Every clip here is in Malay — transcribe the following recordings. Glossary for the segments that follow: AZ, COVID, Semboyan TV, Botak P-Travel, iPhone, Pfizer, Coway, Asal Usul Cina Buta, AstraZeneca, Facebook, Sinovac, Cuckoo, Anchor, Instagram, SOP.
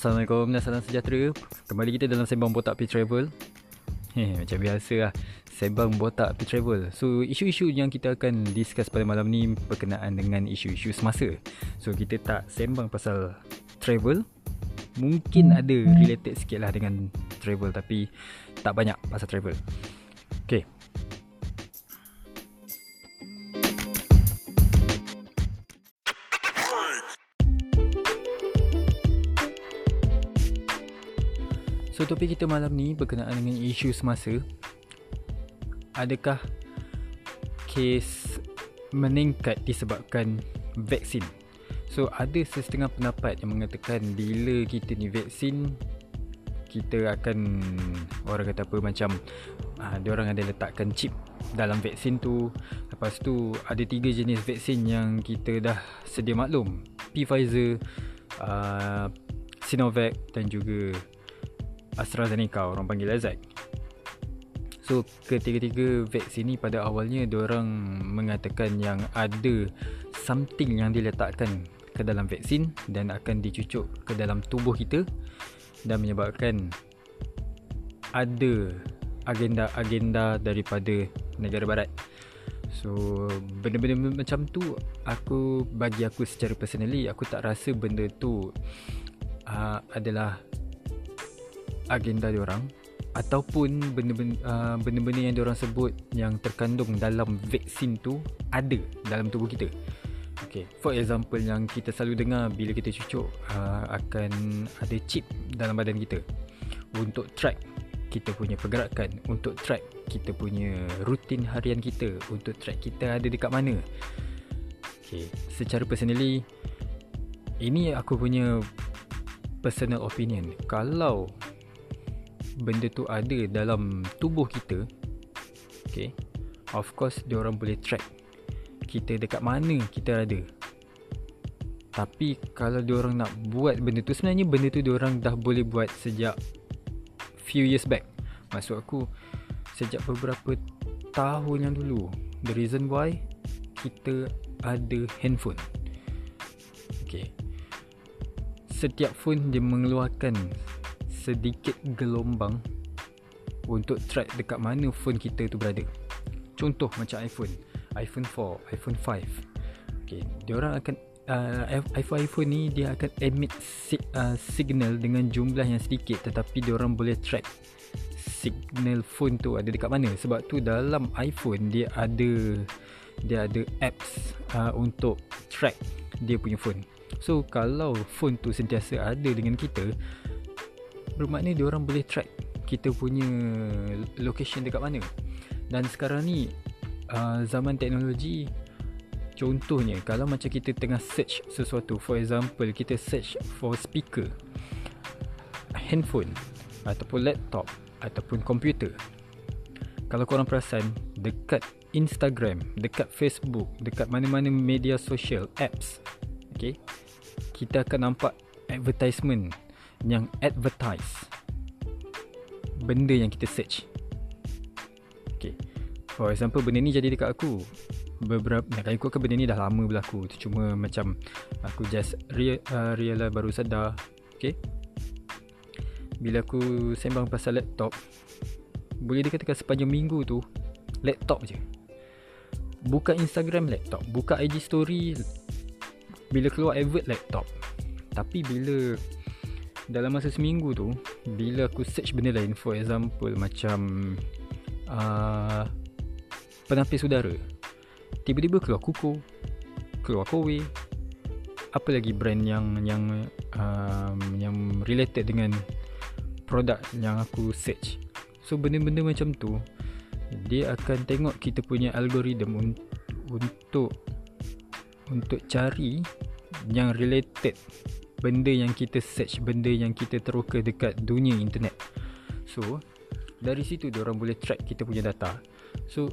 Assalamualaikum dan salam sejahtera. Kembali kita dalam Sembang Botak P-Travel. Macam biasa lah, Sembang Botak P-Travel. So isu-isu yang kita akan discuss pada malam ni berkenaan dengan isu-isu semasa. So kita tak sembang pasal travel. Mungkin ada related sikit lah dengan travel, tapi tak banyak pasal travel. Okay. So topik kita malam ni berkenaan dengan isu semasa. Adakah kes meningkat disebabkan vaksin? So ada sesetengah pendapat yang mengatakan bila kita ni vaksin, kita akan, orang kata apa, macam diorang ada letakkan chip dalam vaksin tu. Lepas tu ada 3 jenis vaksin yang kita dah sedia maklum, Pfizer, Sinovac dan juga AstraZeneca, orang panggil AZ. So ketiga-tiga vaksin ni pada awalnya diorang mengatakan yang ada something yang diletakkan ke dalam vaksin dan akan dicucuk ke dalam tubuh kita dan menyebabkan ada agenda-agenda daripada negara barat. So benda-benda macam tu, bagi aku secara personally, aku tak rasa benda tu adalah agenda diorang ataupun benda-benda yang diorang sebut yang terkandung dalam vaksin tu ada dalam tubuh kita. Okay, for example yang kita selalu dengar bila kita cucuk, akan ada chip dalam badan kita untuk track kita punya pergerakan, untuk track kita punya rutin harian kita, untuk track kita ada dekat mana. Okay, secara personally, ini aku punya personal opinion, kalau benda tu ada dalam tubuh kita, okay, of course diorang boleh track kita dekat mana kita ada. Tapi kalau diorang nak buat benda tu, sebenarnya benda tu diorang dah boleh buat sejak few years back. Maksud aku, sejak beberapa tahun yang dulu. The reason why kita ada handphone, okay, setiap phone dia mengeluarkan sedikit gelombang untuk track dekat mana phone kita tu berada. Contoh macam iPhone 4, iPhone 5. Okay, diorang akan iPhone ni dia akan emit signal dengan jumlah yang sedikit, tetapi diorang boleh track signal phone tu ada dekat mana. Sebab tu dalam iPhone dia ada apps untuk track dia punya phone. So kalau phone tu sentiasa ada dengan kita, bermakna diorang boleh track kita punya location dekat mana. Dan sekarang ni zaman teknologi, contohnya kalau macam kita tengah search sesuatu, for example kita search for speaker, handphone ataupun laptop ataupun komputer. Kalau korang perasan, dekat Instagram, dekat Facebook, dekat mana-mana media sosial apps, okay, kita akan nampak advertisement yang advertise benda yang kita search. Okay, for example, benda ni jadi dekat aku nak aku benda ni dah lama berlaku, cuma macam aku just realize baru sadar. Okay, bila aku sembang pasal laptop, boleh dikatakan sepanjang minggu tu laptop je. Buka Instagram, laptop. Buka IG story, bila keluar advert, laptop. Tapi bila dalam masa seminggu tu, bila aku search benda lain, for example macam penapis udara, tiba-tiba keluar Cuckoo, keluar Coway, apa lagi brand yang related dengan produk yang aku search. So benda-benda macam tu, dia akan tengok kita punya algoritma untuk cari yang related benda yang kita search, benda yang kita teroka dekat dunia internet. So dari situ diorang boleh track kita punya data. So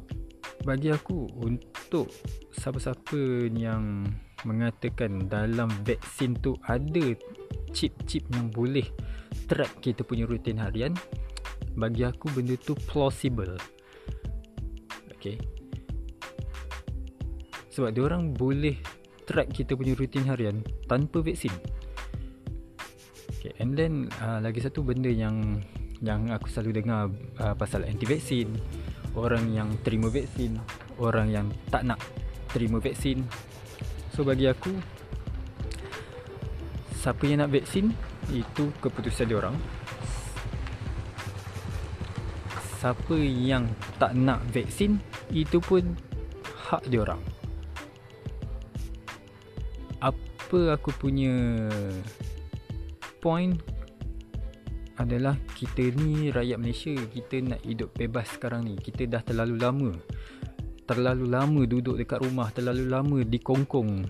bagi aku, untuk siapa-siapa yang mengatakan dalam vaksin tu ada chip-chip yang boleh track kita punya rutin harian, bagi aku benda tu plausible. Okay, sebab diorang boleh track kita punya rutin harian tanpa vaksin. Okay, and then lagi satu benda yang aku selalu dengar pasal anti-vaksin, orang yang terima vaksin, orang yang tak nak terima vaksin. So bagi aku, siapa yang nak vaksin itu keputusan dia orang. Siapa yang tak nak vaksin itu pun hak dia orang. Apa aku punya point adalah kita ni rakyat Malaysia, kita nak hidup bebas sekarang ni. Kita dah terlalu lama duduk dekat rumah, terlalu lama dikongkong.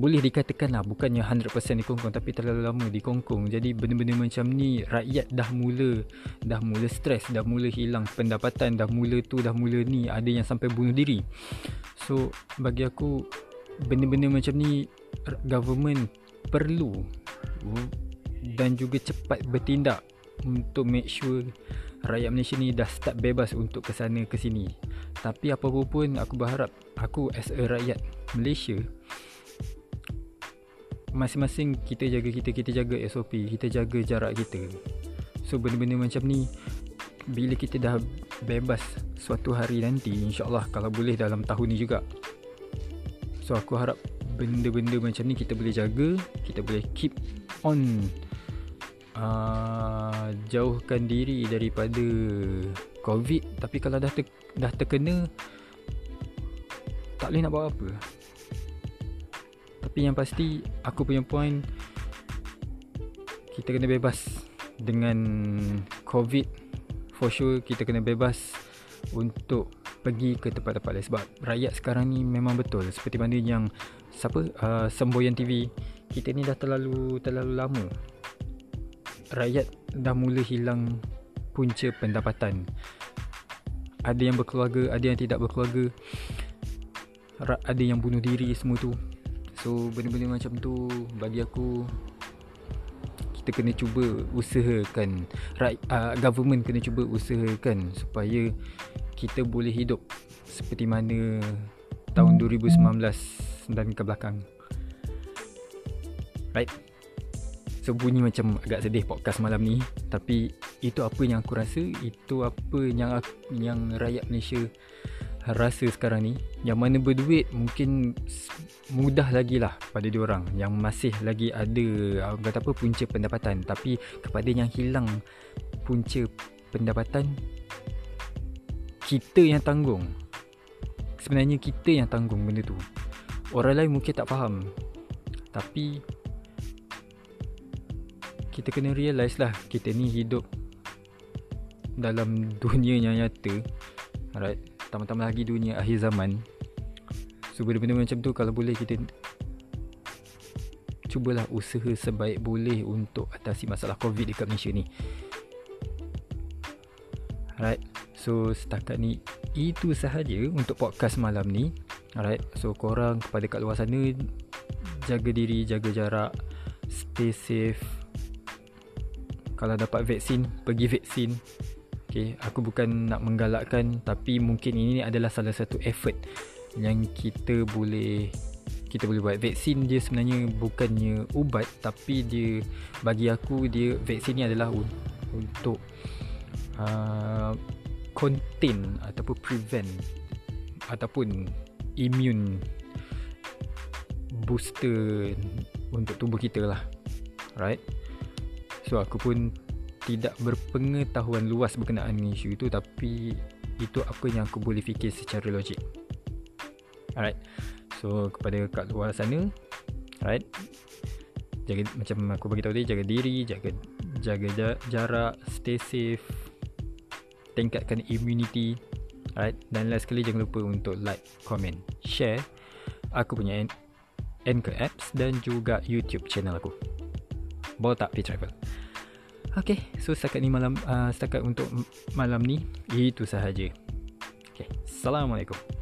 Boleh dikatakan lah, bukannya 100% dikongkong, tapi terlalu lama dikongkong. Jadi benda-benda macam ni rakyat dah mula stres, dah mula hilang pendapatan, dah mula ni, ada yang sampai bunuh diri. So bagi aku benda-benda macam ni government perlu dan juga cepat bertindak untuk make sure rakyat Malaysia ni dah start bebas untuk ke sana ke sini. Tapi apa pun aku berharap, aku as a rakyat Malaysia, masing-masing kita jaga kita jaga SOP, kita jaga jarak kita. So benda-benda macam ni bila kita dah bebas suatu hari nanti, insya-Allah kalau boleh dalam tahun ni juga. So aku harap benda-benda macam ni kita boleh jaga, kita boleh keep on jauhkan diri daripada COVID. Tapi kalau dah terkena, tak boleh nak buat apa. Tapi yang pasti aku punya point, kita kena bebas dengan COVID. For sure kita kena bebas untuk pergi ke tempat-tempat lain. Sebab rakyat sekarang ni memang betul seperti mana yang Semboyan TV, kita ni dah terlalu lama. Rakyat dah mula hilang punca pendapatan. Ada yang berkeluarga, ada yang tidak berkeluarga, ada yang bunuh diri, semua tu. So benda-benda macam tu bagi aku, kita kena cuba usahakan, government kena cuba usahakan supaya kita boleh hidup seperti mana tahun 2019 dan ke belakang. Right. So bunyi macam agak sedih podcast malam ni, tapi itu apa yang aku rasa, itu apa yang rakyat Malaysia rasa sekarang ni. Yang mana berduit mungkin mudah lagi lah pada diorang, yang masih lagi ada kata apa punca pendapatan. Tapi kepada yang hilang punca pendapatan, kita yang tanggung. Sebenarnya kita yang tanggung benda tu. Orang lain mungkin tak faham, tapi kita kena realise lah, kita ni hidup dalam dunia yang nyata, right? Tambah-tambah lagi dunia akhir zaman. So benda-benda macam tu kalau boleh kita cubalah usaha sebaik boleh untuk atasi masalah COVID dekat Malaysia ni, right? So setakat ni itu sahaja untuk podcast malam ni, alright? So korang kepada kat luar sana, jaga diri, jaga jarak, stay safe. Kalau dapat vaksin, pergi vaksin. Okay, aku bukan nak menggalakkan, tapi mungkin ini adalah salah satu effort yang kita boleh buat. Vaksin dia sebenarnya bukannya ubat, tapi dia, bagi aku, dia vaksin ni adalah untuk contain ataupun prevent ataupun immune booster untuk tubuh kita lah, right? So aku pun tidak berpengetahuan luas berkenaan dengan isu itu, tapi itu apa yang aku boleh fikir secara logik. Alright. So kepada kat luar sana, alright, jaga, macam aku bagi tahu tadi, jaga diri, jaga jarak, stay safe, tingkatkan immunity, alright. Dan last sekali, jangan lupa untuk like, comment, share aku punya Anchor apps dan juga YouTube channel aku, Botak P Travel. Okay, so setakat untuk malam ni itu sahaja. Okay, Assalamualaikum.